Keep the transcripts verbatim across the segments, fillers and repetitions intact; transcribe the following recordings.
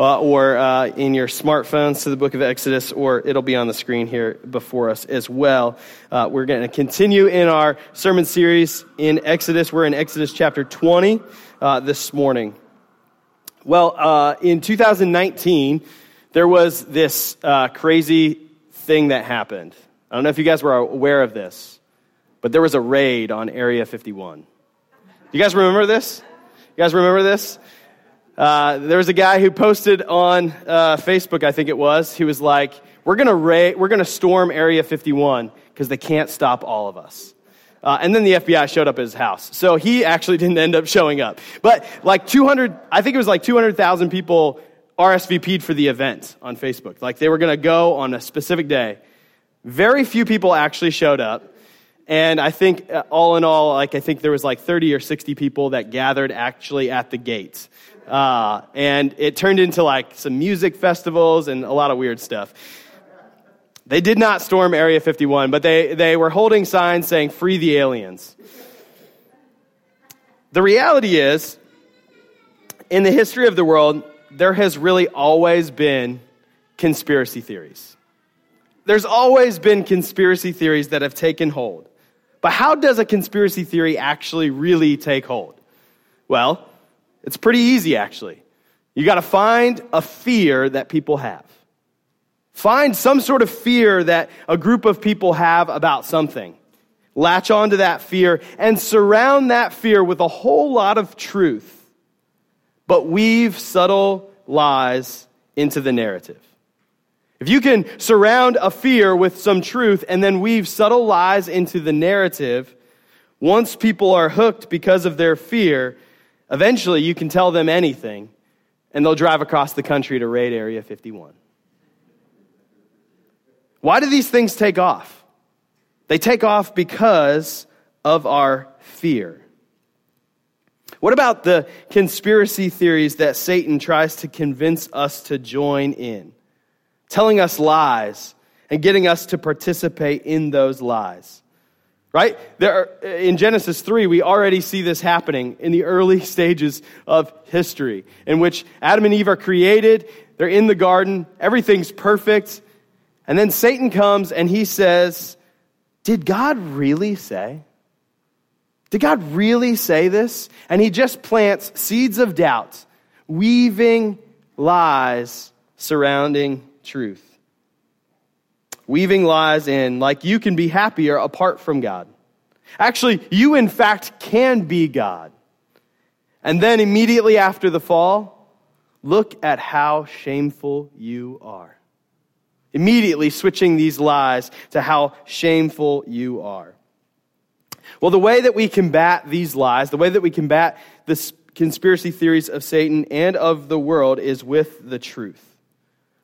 uh, or uh, in your smartphones to the book of Exodus, or it'll be on the screen here before us as well. Uh, we're going to continue in our sermon series in Exodus. We're in Exodus chapter twenty uh, this morning. Well, uh, in two thousand nineteen, there was this uh, crazy thing that happened. I don't know if you guys were aware of this, but there was a raid on Area fifty-one. You guys remember this? You guys remember this? Uh, there was a guy who posted on uh, Facebook, I think it was. He was like, "We're gonna raid, we're gonna storm Area fifty-one because they can't stop all of us." Uh, and then the F B I showed up at his house, so he actually didn't end up showing up. But like two hundred, I think it was like two hundred thousand people R S V P'd for the event on Facebook. Like they were gonna go on a specific day. Very few people actually showed up. And I think all in all, like I think there was like thirty or sixty people that gathered actually at the gates. Uh, and it turned into like some music festivals and a lot of weird stuff. They did not storm Area fifty-one, but they, they were holding signs saying, "Free the aliens." The reality is, in the history of the world, there has really always been conspiracy theories. There's always been conspiracy theories that have taken hold. But how does a conspiracy theory actually really take hold? Well, it's pretty easy, actually. You got to find a fear that people have. Find some sort of fear that a group of people have about something. Latch onto that fear and surround that fear with a whole lot of truth, but weave subtle lies into the narrative. If you can surround a fear with some truth and then weave subtle lies into the narrative, once people are hooked because of their fear, eventually you can tell them anything and they'll drive across the country to raid Area fifty-one. Why do these things take off? They take off because of our fear. What about the conspiracy theories that Satan tries to convince us to join in? Telling us lies and getting us to participate in those lies, right? There are, in Genesis three, we already see this happening in the early stages of history, in which Adam and Eve are created, they're in the garden, everything's perfect, and then Satan comes and he says, "Did God really say? Did God really say this?" And he just plants seeds of doubt, weaving lies surrounding truth. Weaving lies in, like you can be happier apart from God. Actually, you in fact can be God. And then immediately after the fall, look at how shameful you are. Immediately switching these lies to how shameful you are. Well, the way that we combat these lies, the way that we combat the conspiracy theories of Satan and of the world is with the truth.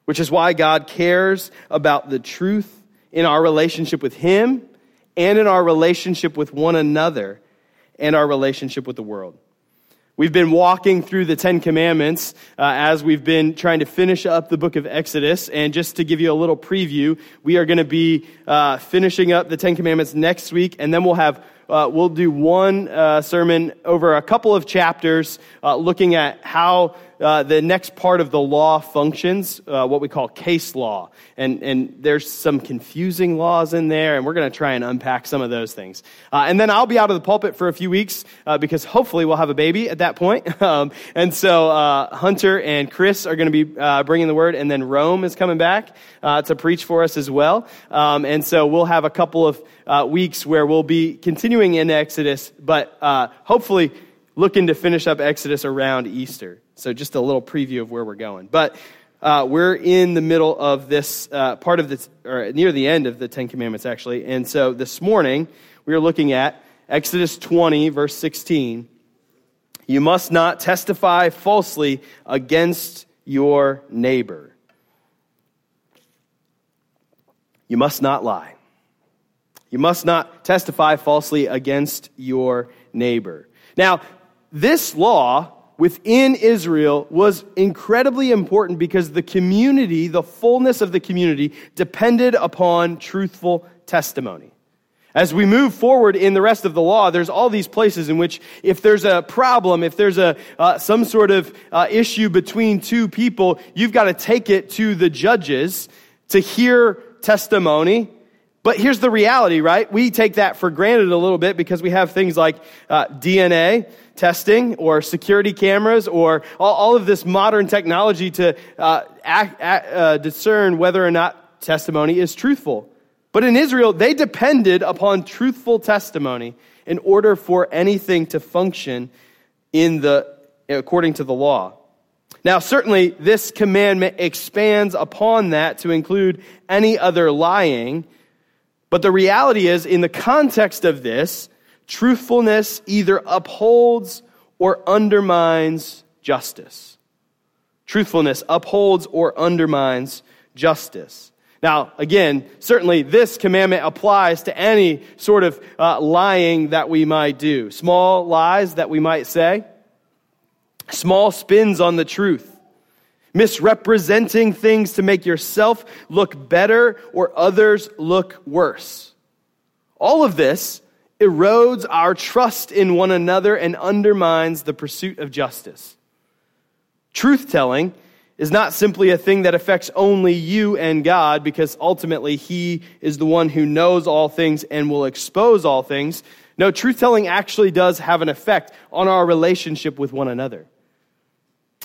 Which is why God cares about the truth in our relationship with Him and in our relationship with one another and our relationship with the world. We've been walking through the Ten Commandments uh, as we've been trying to finish up the book of Exodus. And just to give you a little preview, we are going to be uh, finishing up the Ten Commandments next week, and then we'll have Uh, we'll do one uh, sermon over a couple of chapters uh, looking at how uh, the next part of the law functions, uh, what we call case law. And, and there's some confusing laws in there, and we're going to try and unpack some of those things. Uh, and then I'll be out of the pulpit for a few weeks uh, because hopefully we'll have a baby at that point. Um, and so uh, Hunter and Chris are going to be uh, bringing the word, and then Rome is coming back uh, to preach for us as well. Um, and so we'll have a couple of uh, weeks where we'll be continuing in Exodus, but uh, hopefully looking to finish up Exodus around Easter. So just a little preview of where we're going. But uh, we're in the middle of this uh, part of this, or near the end of the Ten Commandments, actually. And so this morning, we are looking at Exodus twenty, verse sixteen. "You must not testify falsely against your neighbor." You must not lie. You must not testify falsely against your neighbor. Now, this law within Israel was incredibly important because the community, the fullness of the community, depended upon truthful testimony. As we move forward in the rest of the law, there's all these places in which if there's a problem, if there's a uh, some sort of uh, issue between two people, you've got to take it to the judges to hear testimony. But here's the reality, right? We take that for granted a little bit because we have things like uh, D N A testing or security cameras or all, all of this modern technology to uh, act, uh, discern whether or not testimony is truthful. But in Israel, they depended upon truthful testimony in order for anything to function in the according to the law. Now, certainly, this commandment expands upon that to include any other lying. But the reality is, in the context of this, truthfulness either upholds or undermines justice. Truthfulness upholds or undermines justice. Now, again, certainly this commandment applies to any sort of uh, lying that we might do. Small lies that we might say. Small spins on the truth. Misrepresenting things to make yourself look better or others look worse. All of this erodes our trust in one another and undermines the pursuit of justice. Truth-telling is not simply a thing that affects only you and God, because ultimately he is the one who knows all things and will expose all things. No, truth-telling actually does have an effect on our relationship with one another.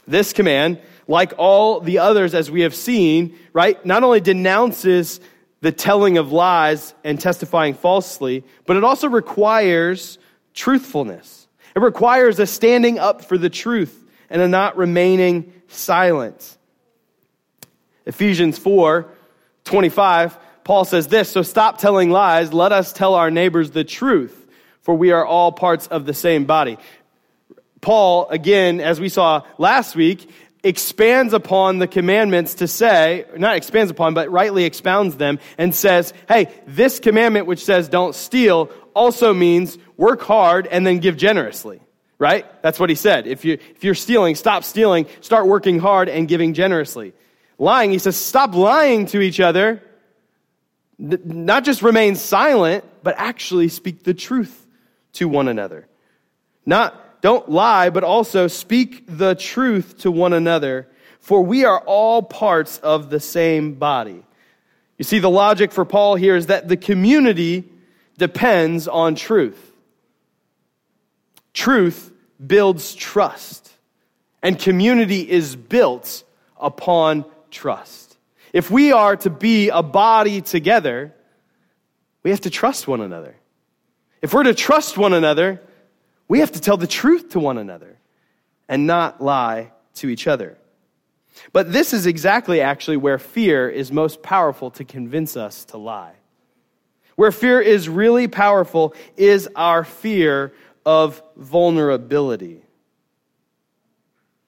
This command, like all the others as we have seen, right, not only denounces the telling of lies and testifying falsely, but it also requires truthfulness. It requires a standing up for the truth and a not remaining silent. Ephesians four twenty-five, Paul says this, "So stop telling lies, let us tell our neighbors the truth, for we are all parts of the same body." Paul, again, as we saw last week, expands upon the commandments to say, not expands upon, but rightly expounds them and says, hey, this commandment which says don't steal also means work hard and then give generously. Right? That's what he said. If you, if you're stealing, stop stealing, start working hard and giving generously. Lying, he says, stop lying to each other. Not just remain silent, but actually speak the truth to one another. Not, don't lie, but also speak the truth to one another, for we are all parts of the same body. You see, the logic for Paul here is that the community depends on truth. Truth builds trust, and community is built upon trust. If we are to be a body together, we have to trust one another. If we're to trust one another, we have to tell the truth to one another and not lie to each other. But this is exactly actually where fear is most powerful to convince us to lie. Where fear is really powerful is our fear of vulnerability.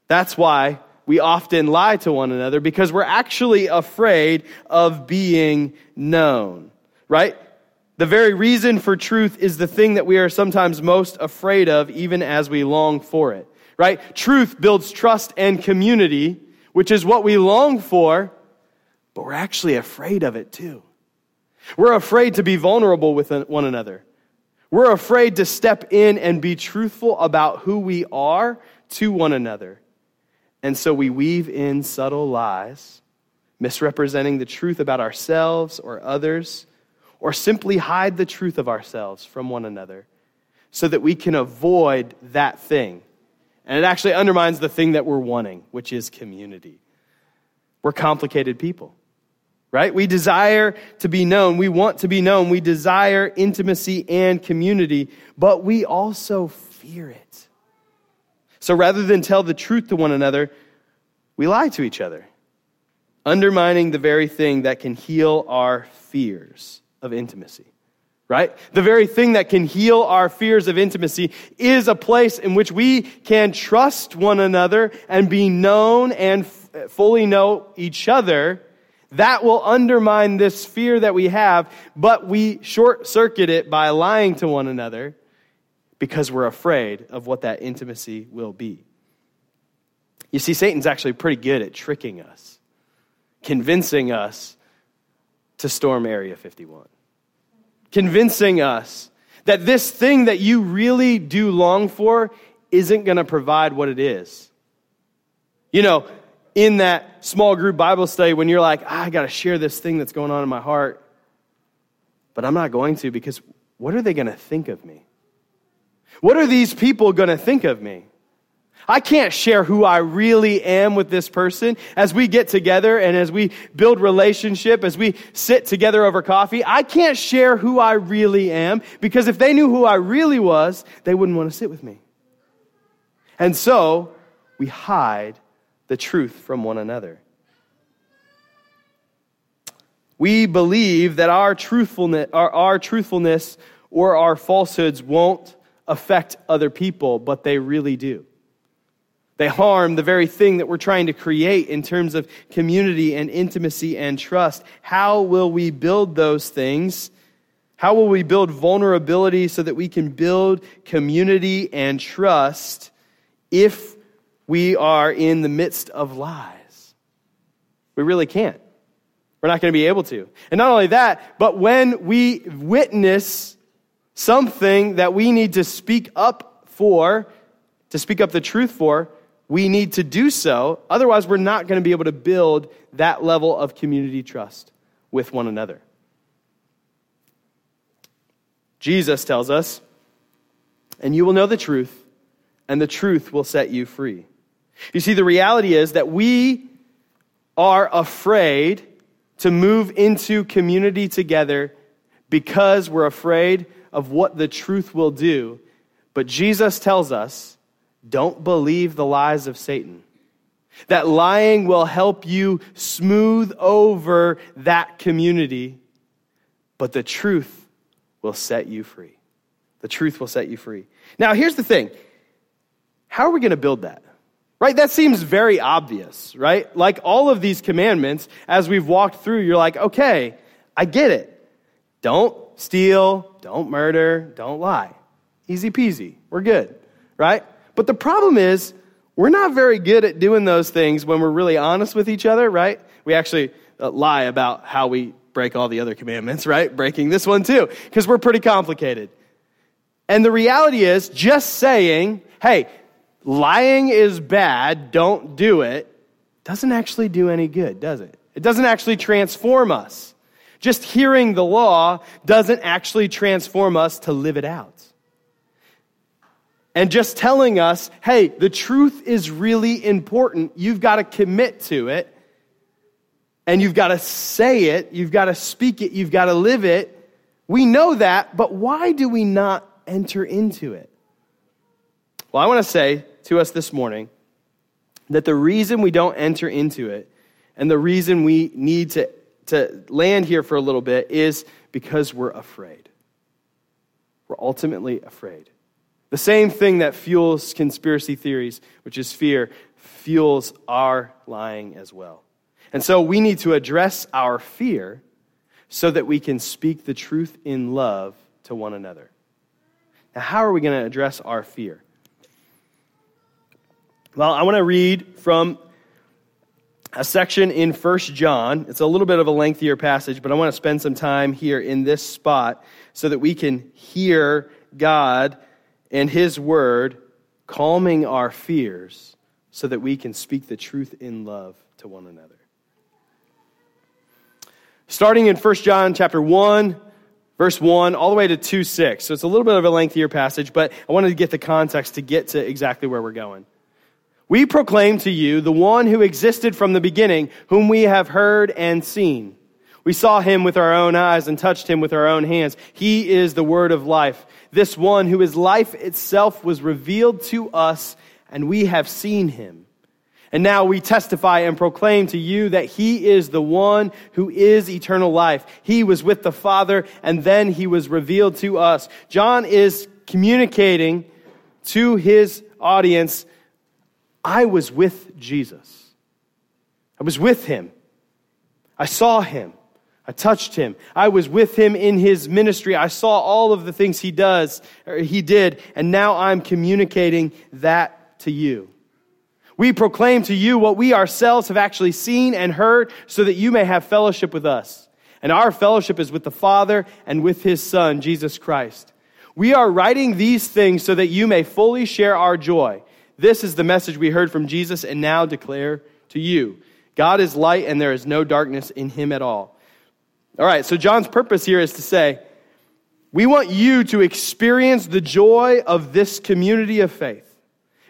That's why we often lie to one another, because we're actually afraid of being known, right? The very reason for truth is the thing that we are sometimes most afraid of, even as we long for it, right? Truth builds trust and community, which is what we long for, but we're actually afraid of it too. We're afraid to be vulnerable with one another. We're afraid to step in and be truthful about who we are to one another. And so we weave in subtle lies, misrepresenting the truth about ourselves or others, or simply hide the truth of ourselves from one another so that we can avoid that thing. And it actually undermines the thing that we're wanting, which is community. We're complicated people. Right? We desire to be known. We want to be known. We desire intimacy and community, but we also fear it. So rather than tell the truth to one another, we lie to each other, undermining the very thing that can heal our fears of intimacy. Right? The very thing that can heal our fears of intimacy is a place in which we can trust one another and be known and f- fully know each other. That will undermine this fear that we have, but we short-circuit it by lying to one another because we're afraid of what that intimacy will be. You see, Satan's actually pretty good at tricking us, convincing us to storm Area fifty-one, convincing us that this thing that you really do long for isn't going to provide what it is. You know, in that small group Bible study, when you're like, ah, I got to share this thing that's going on in my heart, but I'm not going to because what are they going to think of me? What are these people going to think of me? I can't share who I really am with this person. As we get together and as we build relationship, as we sit together over coffee, I can't share who I really am because if they knew who I really was, they wouldn't want to sit with me. And so we hide the truth from one another. We believe that our truthfulness, our, our truthfulness or our falsehoods won't affect other people, but they really do. They harm the very thing that we're trying to create in terms of community and intimacy and trust. How will we build those things? How will we build vulnerability so that we can build community and trust if we are in the midst of lies? We really can't. We're not going to be able to. And not only that, but when we witness something that we need to speak up for, to speak up the truth for, we need to do so. Otherwise, we're not going to be able to build that level of community trust with one another. Jesus tells us, and you will know the truth, and the truth will set you free. You see, the reality is that we are afraid to move into community together because we're afraid of what the truth will do. But Jesus tells us, don't believe the lies of Satan. That lying will help you smooth over that community, but the truth will set you free. The truth will set you free. Now, here's the thing. How are we going to build that? Right? That seems very obvious, right? Like all of these commandments, as we've walked through, you're like, okay, I get it. Don't steal, don't murder, don't lie. Easy peasy. We're good, right? But the problem is we're not very good at doing those things when we're really honest with each other, right? We actually uh, lie about how we break all the other commandments, right? Breaking this one too, because we're pretty complicated. And the reality is just saying, hey, lying is bad, don't do it, doesn't actually do any good, does it? It doesn't actually transform us. Just hearing the law doesn't actually transform us to live it out. And just telling us, hey, the truth is really important, you've got to commit to it, and you've got to say it, you've got to speak it, you've got to live it. We know that, but why do we not enter into it? Well, I want to say to us this morning that the reason we don't enter into it and the reason we need to, to land here for a little bit is because we're afraid. We're ultimately afraid. The same thing that fuels conspiracy theories, which is fear, fuels our lying as well. And so we need to address our fear so that we can speak the truth in love to one another. Now, how are we going to address our fear? Well, I want to read from a section in First John. It's a little bit of a lengthier passage, but I want to spend some time here in this spot so that we can hear God and his word calming our fears so that we can speak the truth in love to one another. Starting in First John chapter one, verse one, all the way to two six. So it's a little bit of a lengthier passage, but I wanted to get the context to get to exactly where we're going. We proclaim to you the one who existed from the beginning, whom we have heard and seen. We saw him with our own eyes and touched him with our own hands. He is the word of life. This one who is life itself was revealed to us, and we have seen him. And now we testify and proclaim to you that he is the one who is eternal life. He was with the Father, and then he was revealed to us. John is communicating to his audience, I was with Jesus. I was with him. I saw him. I touched him. I was with him in his ministry. I saw all of the things he does, or he did, and now I'm communicating that to you. We proclaim to you what we ourselves have actually seen and heard so that you may have fellowship with us. And our fellowship is with the Father and with his Son, Jesus Christ. We are writing these things so that you may fully share our joy. This is the message we heard from Jesus and now declare to you. God is light and there is no darkness in him at all. All right, so John's purpose here is to say, we want you to experience the joy of this community of faith.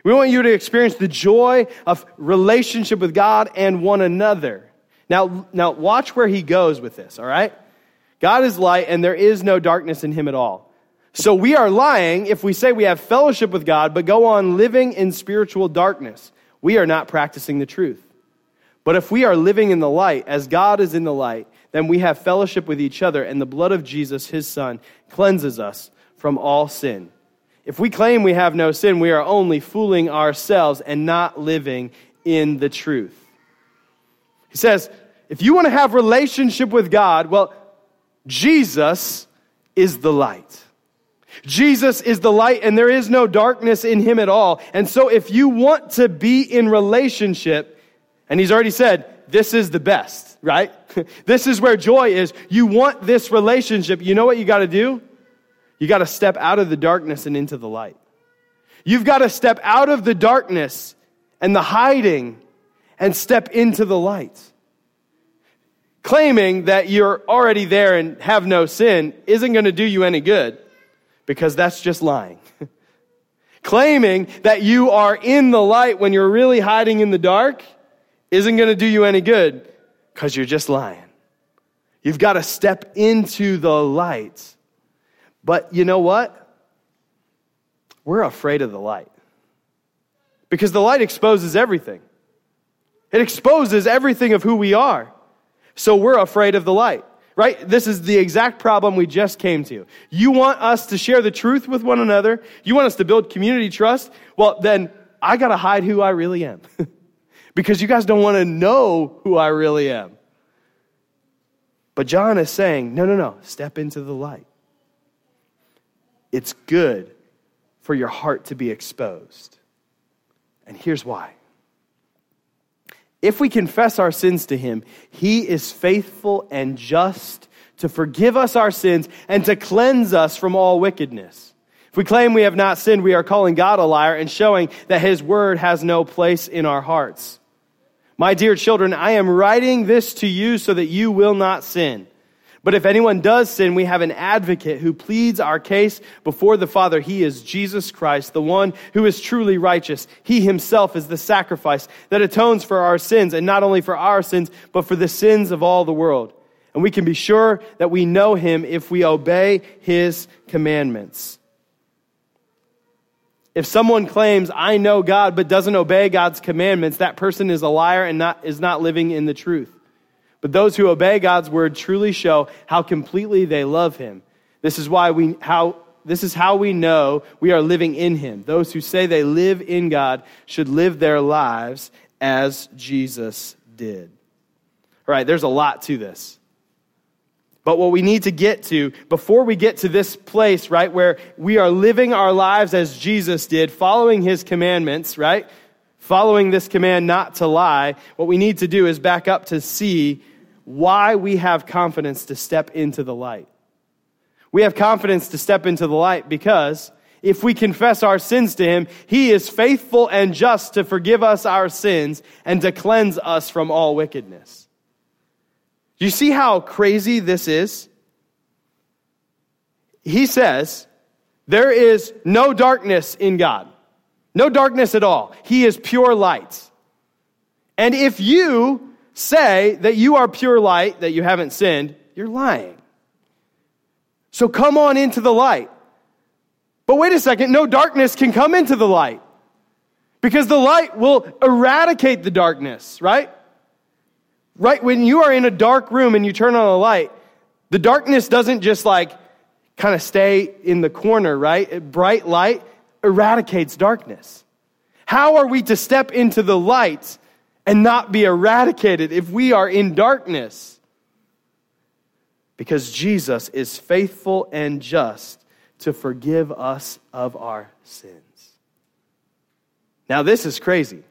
We want you to experience the joy of relationship with God and one another. Now, now watch where he goes with this, all right? God is light and there is no darkness in him at all. So we are lying if we say we have fellowship with God, but go on living in spiritual darkness. We are not practicing the truth. But if we are living in the light, as God is in the light, then we have fellowship with each other, and the blood of Jesus, his Son, cleanses us from all sin. If we claim we have no sin, we are only fooling ourselves and not living in the truth. He says, if you want to have relationship with God, well, Jesus is the light. Jesus is the light and there is no darkness in him at all. And so if you want to be in relationship, and he's already said, this is the best, right? This is where joy is. You want this relationship. You know what you got to do? You got to step out of the darkness and into the light. You've got to step out of the darkness and the hiding and step into the light. Claiming that you're already there and have no sin isn't going to do you any good, because that's just lying. Claiming that you are in the light when you're really hiding in the dark isn't going to do you any good, because you're just lying. You've got to step into the light. But you know what? We're afraid of the light, because the light exposes everything. It exposes everything of who we are. So we're afraid of the light. Right? This is the exact problem we just came to. You want us to share the truth with one another. You want us to build community trust. Well, then I got to hide who I really am because you guys don't want to know who I really am. But John is saying, no, no, no, step into the light. It's good for your heart to be exposed. And here's why. If we confess our sins to him, he is faithful and just to forgive us our sins and to cleanse us from all wickedness. If we claim we have not sinned, we are calling God a liar and showing that his word has no place in our hearts. My dear children, I am writing this to you so that you will not sin. But if anyone does sin, we have an advocate who pleads our case before the Father. He is Jesus Christ, the one who is truly righteous. He himself is the sacrifice that atones for our sins, and not only for our sins, but for the sins of all the world. And we can be sure that we know him if we obey his commandments. If someone claims, I know God, but doesn't obey God's commandments, that person is a liar and not, is not living in the truth. But those who obey God's word truly show how completely they love him. This is why we how this is how we know we are living in him. Those who say they live in God should live their lives as Jesus did. All right, there's a lot to this. But what we need to get to before we get to this place, right, where we are living our lives as Jesus did, following his commandments, right? Following this command not to lie, what we need to do is back up to see why we have confidence to step into the light. We have confidence to step into the light because if we confess our sins to him, he is faithful and just to forgive us our sins and to cleanse us from all wickedness. Do you see how crazy this is? He says, there is no darkness in God. No darkness at all. He is pure light. And if you say that you are pure light, that you haven't sinned, you're lying. So come on into the light. But wait a second, no darkness can come into the light, because the light will eradicate the darkness, right? Right, when you are in a dark room and you turn on a light, the darkness doesn't just like kind of stay in the corner, right? Bright light eradicates darkness. How are we to step into the light and not be eradicated if we are in darkness? Because Jesus is faithful and just to forgive us of our sins. Now, this is crazy.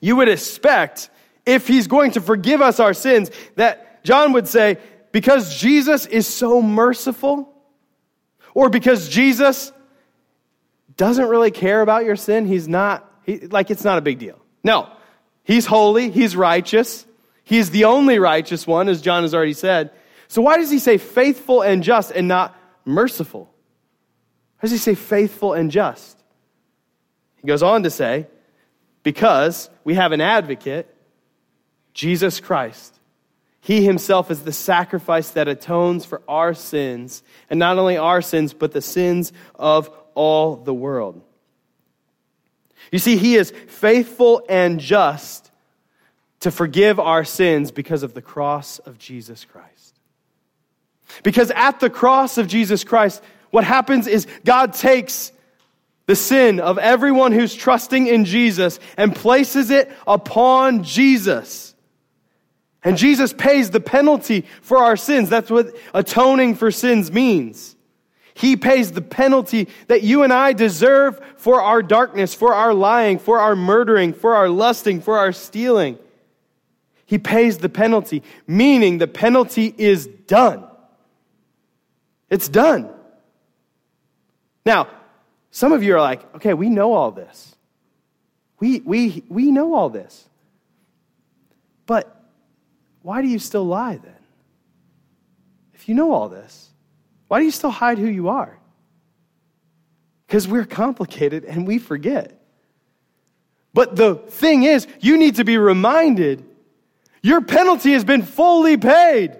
You would expect, if he's going to forgive us our sins, that John would say, because Jesus is so merciful, or because Jesus doesn't really care about your sin, he's not, he, like it's not a big deal. No, he's holy, he's righteous, he's the only righteous one, as John has already said. So why does he say faithful and just and not merciful? Why does he say faithful and just? He goes on to say, because we have an advocate, Jesus Christ. He himself is the sacrifice that atones for our sins, and not only our sins, but the sins of all the world. You see, he is faithful and just to forgive our sins because of the cross of Jesus Christ. Because at the cross of Jesus Christ, what happens is God takes the sin of everyone who's trusting in Jesus and places it upon Jesus. And Jesus pays the penalty for our sins. That's what atoning for sins means. He pays the penalty that you and I deserve for our darkness, for our lying, for our murdering, for our lusting, for our stealing. He pays the penalty, meaning the penalty is done. It's done. Now, some of you are like, okay, we know all this. We we we know all this. But why do you still lie then? If you know all this, why do you still hide who you are? Because we're complicated and we forget. But the thing is, you need to be reminded your penalty has been fully paid.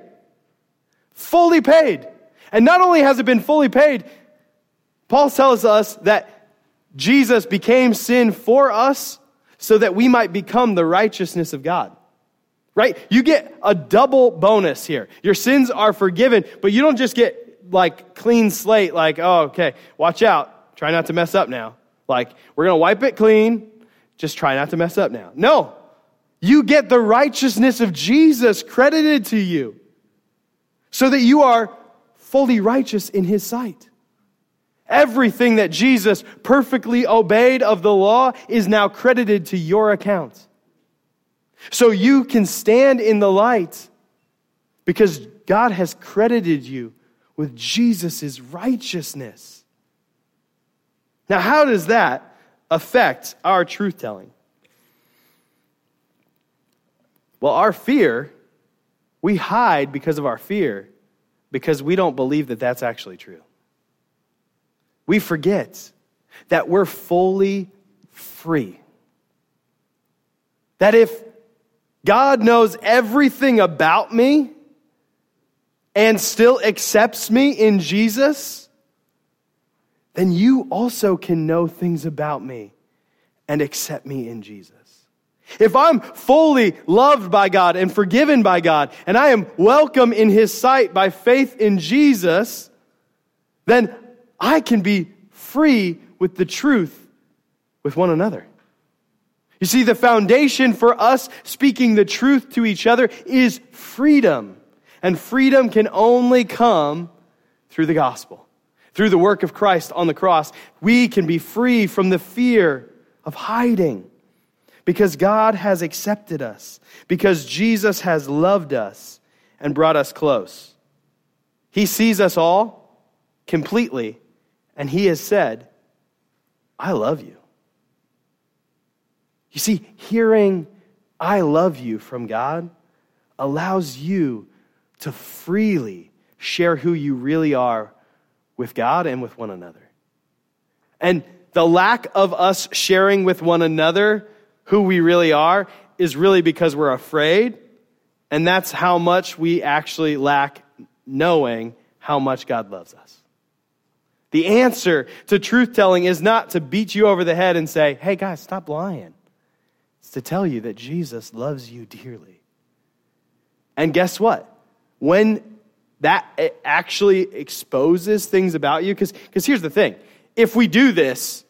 Fully paid. And not only has it been fully paid, Paul tells us that Jesus became sin for us so that we might become the righteousness of God, right? You get a double bonus here. Your sins are forgiven, but you don't just get like clean slate, like, oh, okay, watch out. Try not to mess up now. Like, we're going to wipe it clean. Just try not to mess up now. No, you get the righteousness of Jesus credited to you so that you are fully righteous in his sight. Everything that Jesus perfectly obeyed of the law is now credited to your account. So you can stand in the light because God has credited you with Jesus' righteousness. Now, how does that affect our truth-telling? Well, our fear, we hide because of our fear because we don't believe that that's actually true. We forget that we're fully free. That if God knows everything about me and still accepts me in Jesus, then you also can know things about me and accept me in Jesus. If I'm fully loved by God and forgiven by God, and I am welcome in his sight by faith in Jesus, then I can be free with the truth with one another. You see, the foundation for us speaking the truth to each other is freedom. And freedom can only come through the gospel, through the work of Christ on the cross. We can be free from the fear of hiding because God has accepted us, because Jesus has loved us and brought us close. He sees us all completely. And he has said, I love you. You see, hearing I love you from God allows you to freely share who you really are with God and with one another. And the lack of us sharing with one another who we really are is really because we're afraid. And that's how much we actually lack knowing how much God loves us. The answer to truth-telling is not to beat you over the head and say, hey, guys, stop lying. It's to tell you that Jesus loves you dearly. And guess what? When that actually exposes things about you, because because here's the thing. If we do this,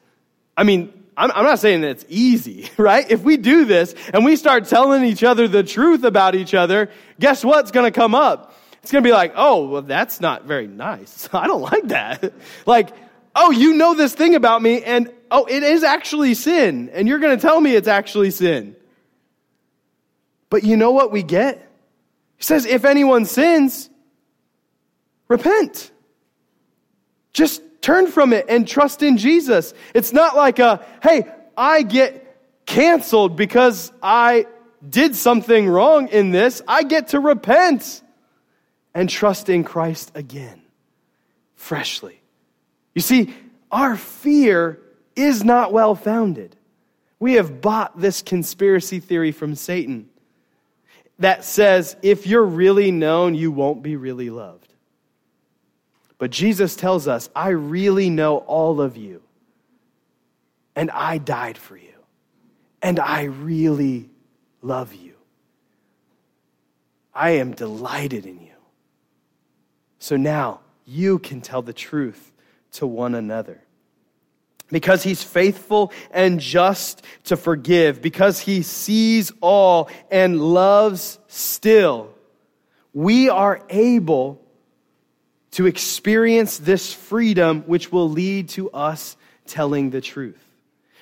I mean, I'm, I'm not saying that it's easy, right? If we do this and we start telling each other the truth about each other, guess what's going to come up? It's going to be like, oh, well, that's not very nice. I don't like that. Like, oh, you know this thing about me, and oh, it is actually sin, and you're going to tell me it's actually sin. But you know what we get? He says, if anyone sins, repent. Just turn from it and trust in Jesus. It's not like a, hey, I get canceled because I did something wrong in this. I get to repent and trust in Christ again, freshly. You see, our fear is not well-founded. We have bought this conspiracy theory from Satan that says, if you're really known, you won't be really loved. But Jesus tells us, I really know all of you, and I died for you, and I really love you. I am delighted in you. So now you can tell the truth to one another. Because he's faithful and just to forgive, because he sees all and loves still, we are able to experience this freedom which will lead to us telling the truth,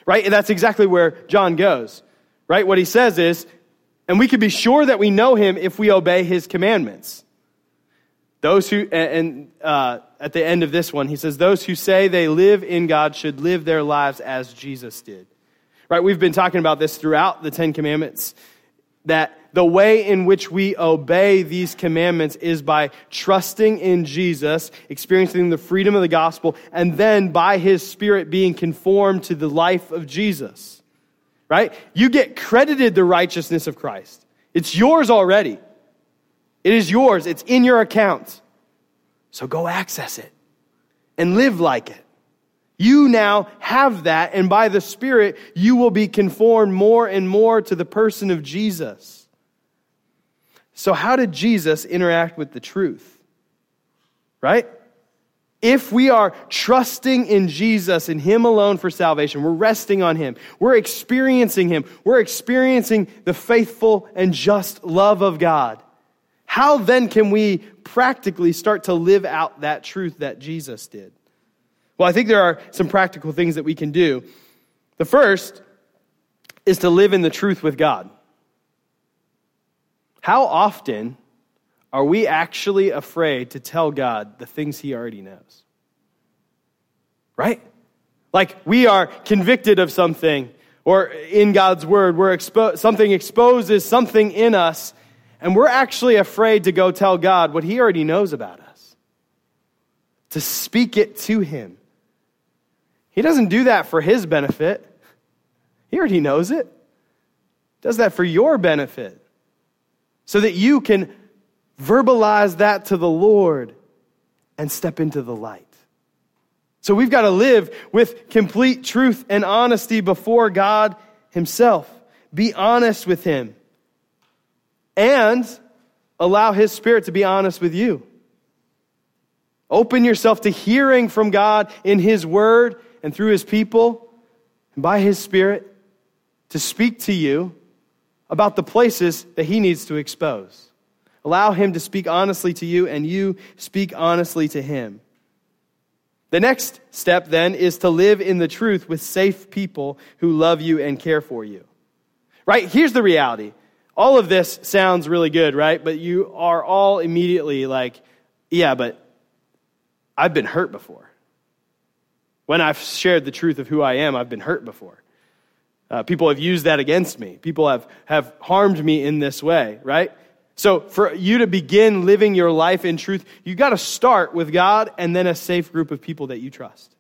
right? And that's exactly where John goes, right? What he says is, and we can be sure that we know him if we obey his commandments. Those who, and uh, at the end of this one, he says, those who say they live in God should live their lives as Jesus did. Right? We've been talking about this throughout the Ten Commandments, that the way in which we obey these commandments is by trusting in Jesus, experiencing the freedom of the gospel, and then by his Spirit being conformed to the life of Jesus. Right? You get credited the righteousness of Christ. It's yours already. It is yours. It's in your account. So go access it and live like it. You now have that, and by the Spirit, you will be conformed more and more to the person of Jesus. So how did Jesus interact with the truth? Right? If we are trusting in Jesus and him alone for salvation, we're resting on him, we're experiencing him, we're experiencing the faithful and just love of God. How then can we practically start to live out that truth that Jesus did? Well, I think there are some practical things that we can do. The first is to live in the truth with God. How often are we actually afraid to tell God the things he already knows? Right? Like we are convicted of something, or in God's word, we're expo- something exposes something in us, and we're actually afraid to go tell God what he already knows about us, to speak it to him. He doesn't do that for his benefit. He already knows it. He does that for your benefit so that you can verbalize that to the Lord and step into the light. So we've got to live with complete truth and honesty before God himself. Be honest with him. And allow his Spirit to be honest with you. Open yourself to hearing from God in his word and through his people and by his Spirit to speak to you about the places that he needs to expose. Allow him to speak honestly to you, and you speak honestly to him. The next step then is to live in the truth with safe people who love you and care for you. Right? Here's the reality. All of this sounds really good, right? But you are all immediately like, yeah, but I've been hurt before. When I've shared the truth of who I am, I've been hurt before. Uh, people have used that against me. People have, have harmed me in this way, right? So for you to begin living your life in truth, you got to start with God and then a safe group of people that you trust,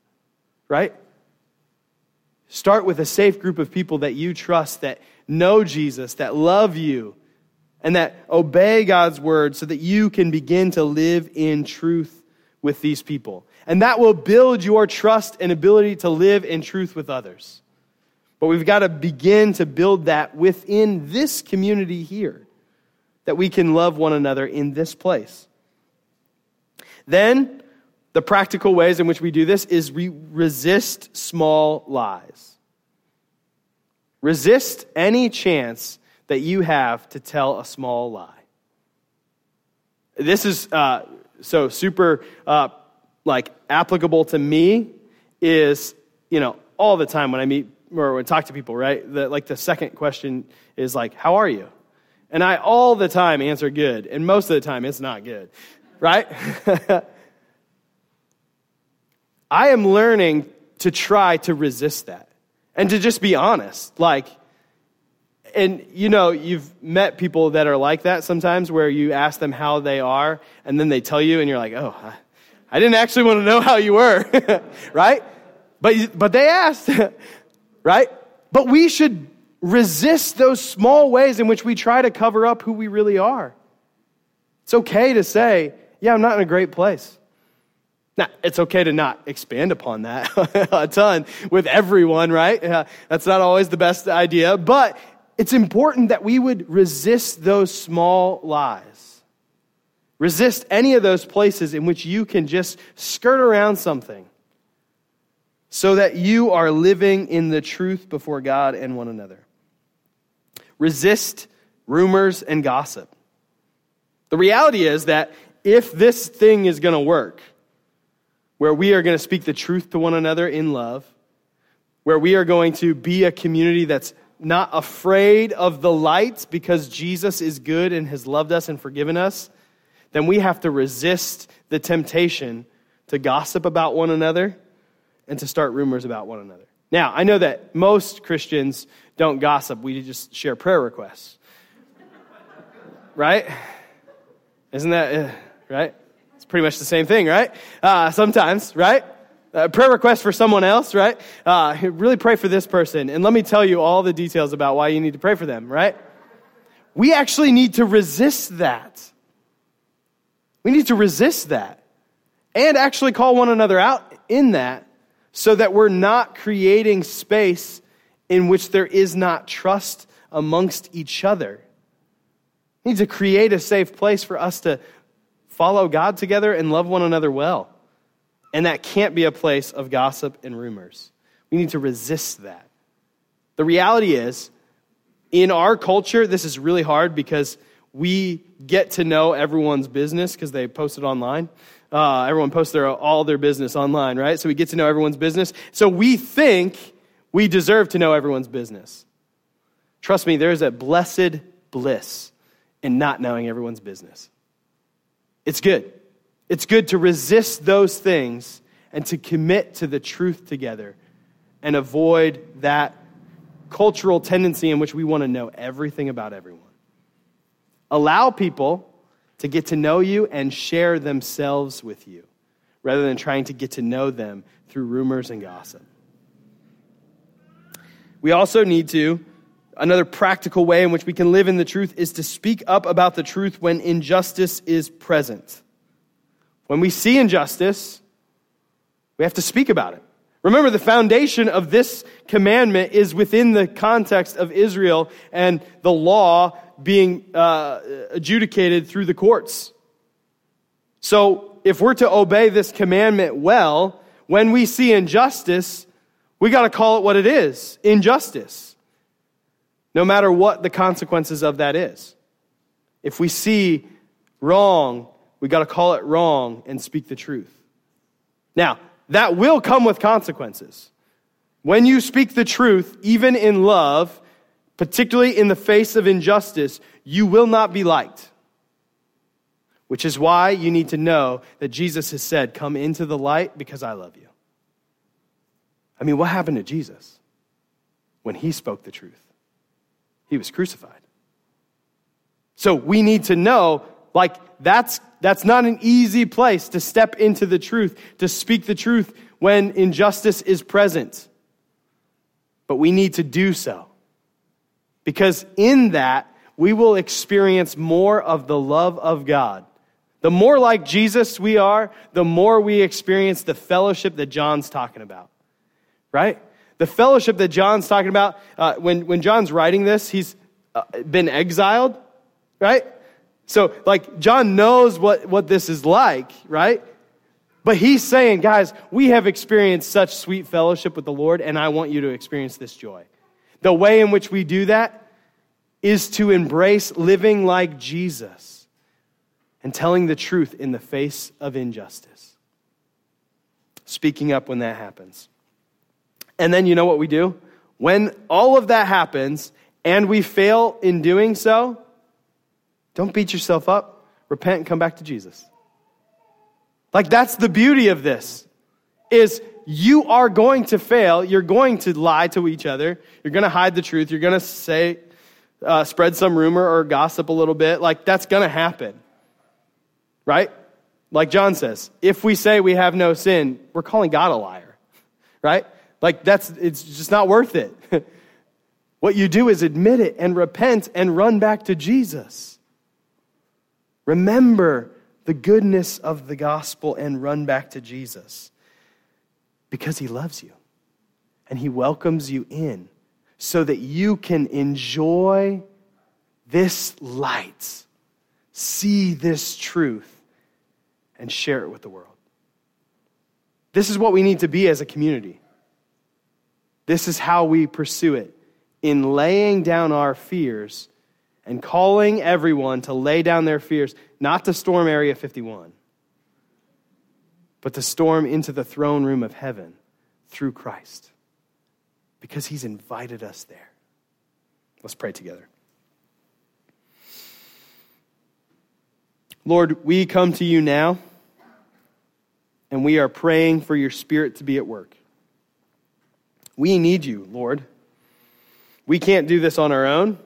right? Start with a safe group of people that you trust, that know Jesus, that love you, and that obey God's word so that you can begin to live in truth with these people. And that will build your trust and ability to live in truth with others. But we've got to begin to build that within this community here, that we can love one another in this place. Then, the practical ways in which we do this is we resist small lies. Resist any chance that you have to tell a small lie. This is uh, so super uh, like applicable to me is, you know, all the time when I meet or when I talk to people, right? The, like the second question is like, how are you? And I all the time answer good, and most of the time it's not good, right? I am learning to try to resist that and to just be honest. Like, and you know, you've met people that are like that sometimes where you ask them how they are and then they tell you and you're like, oh, I, I didn't actually want to know how you were, right? But, but they asked, right? But we should resist those small ways in which we try to cover up who we really are. It's okay to say, yeah, I'm not in a great place. Now, it's okay to not expand upon that a ton with everyone, right? Uh, that's not always the best idea, but it's important that we would resist those small lies. Resist any of those places in which you can just skirt around something so that you are living in the truth before God and one another. Resist rumors and gossip. The reality is that if this thing is going to work, where we are going to speak the truth to one another in love, where we are going to be a community that's not afraid of the light because Jesus is good and has loved us and forgiven us, then we have to resist the temptation to gossip about one another and to start rumors about one another. Now, I know that most Christians don't gossip. We just share prayer requests, right? Isn't that, right? It's pretty much the same thing, right? Uh, sometimes, right? Uh, prayer request for someone else, right? Uh, really pray for this person. And let me tell you all the details about why you need to pray for them, right? We actually need to resist that. We need to resist that and actually call one another out in that so that we're not creating space in which there is not trust amongst each other. We need to create a safe place for us to follow God together and love one another well. And that can't be a place of gossip and rumors. We need to resist that. The reality is, in our culture, this is really hard because we get to know everyone's business because they post it online. Uh, everyone posts their, all their business online, right? So we get to know everyone's business. So we think we deserve to know everyone's business. Trust me, there is a blessed bliss in not knowing everyone's business. It's good. It's good to resist those things and to commit to the truth together and avoid that cultural tendency in which we want to know everything about everyone. Allow people to get to know you and share themselves with you rather than trying to get to know them through rumors and gossip. We also need to, another practical way in which we can live in the truth is to speak up about the truth when injustice is present. When we see injustice, we have to speak about it. Remember, the foundation of this commandment is within the context of Israel and the law being uh, adjudicated through the courts. So if we're to obey this commandment well, when we see injustice, we got to call it what it is, injustice, no matter what the consequences of that is. If we see wrong, we got to call it wrong and speak the truth. Now, that will come with consequences. When you speak the truth, even in love, particularly in the face of injustice, you will not be liked. Which is why you need to know that Jesus has said, come into the light because I love you. I mean, what happened to Jesus when he spoke the truth? He was crucified. So we need to know, like, that's That's not an easy place to step into the truth, to speak the truth when injustice is present. But we need to do so. Because in that, we will experience more of the love of God. The more like Jesus we are, the more we experience the fellowship that John's talking about. Right? The fellowship that John's talking about, uh, when, when John's writing this, he's uh, been exiled, right? So, like, John knows what, what this is like, right? But he's saying, guys, we have experienced such sweet fellowship with the Lord, and I want you to experience this joy. The way in which we do that is to embrace living like Jesus and telling the truth in the face of injustice. Speaking up when that happens. And then you know what we do? When all of that happens and we fail in doing so, Don't beat yourself up. Repent and come back to Jesus. Like, that's the beauty of this, is you are going to fail. You're going to lie to each other. You're going to hide the truth. You're going to say, uh, spread some rumor or gossip a little bit. Like, that's going to happen, right? Like John says, if we say we have no sin, we're calling God a liar, right? Like, that's, it's just not worth it. What you do is admit it and repent and run back to Jesus. Remember the goodness of the gospel and run back to Jesus, because he loves you and he welcomes you in so that you can enjoy this light, see this truth, and share it with the world. This is what we need to be as a community. This is how we pursue it, in laying down our fears and calling everyone to lay down their fears, not to storm Area fifty-one, but to storm into the throne room of heaven through Christ, because he's invited us there. Let's pray together. Lord, we come to you now, and we are praying for your Spirit to be at work. We need you, Lord. We can't do this on our own.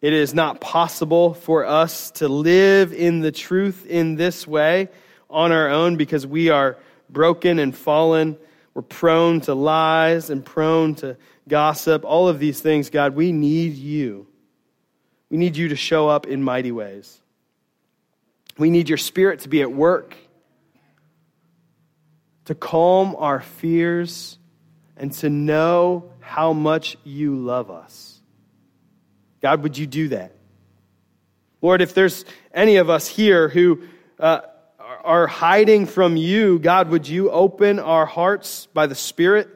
It is not possible for us to live in the truth in this way on our own, because we are broken and fallen. We're prone to lies and prone to gossip. All of these things, God, we need you. We need you to show up in mighty ways. We need your Spirit to be at work, to calm our fears and to know how much you love us. God, would you do that? Lord, if there's any of us here who uh, are hiding from you, God, would you open our hearts by the Spirit,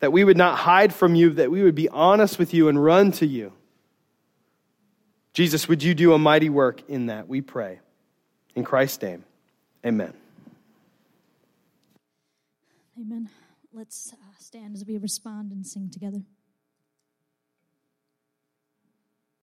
that we would not hide from you, that we would be honest with you and run to you. Jesus, would you do a mighty work in that, we pray. In Christ's name, amen. Amen. Let's stand as we respond and sing together.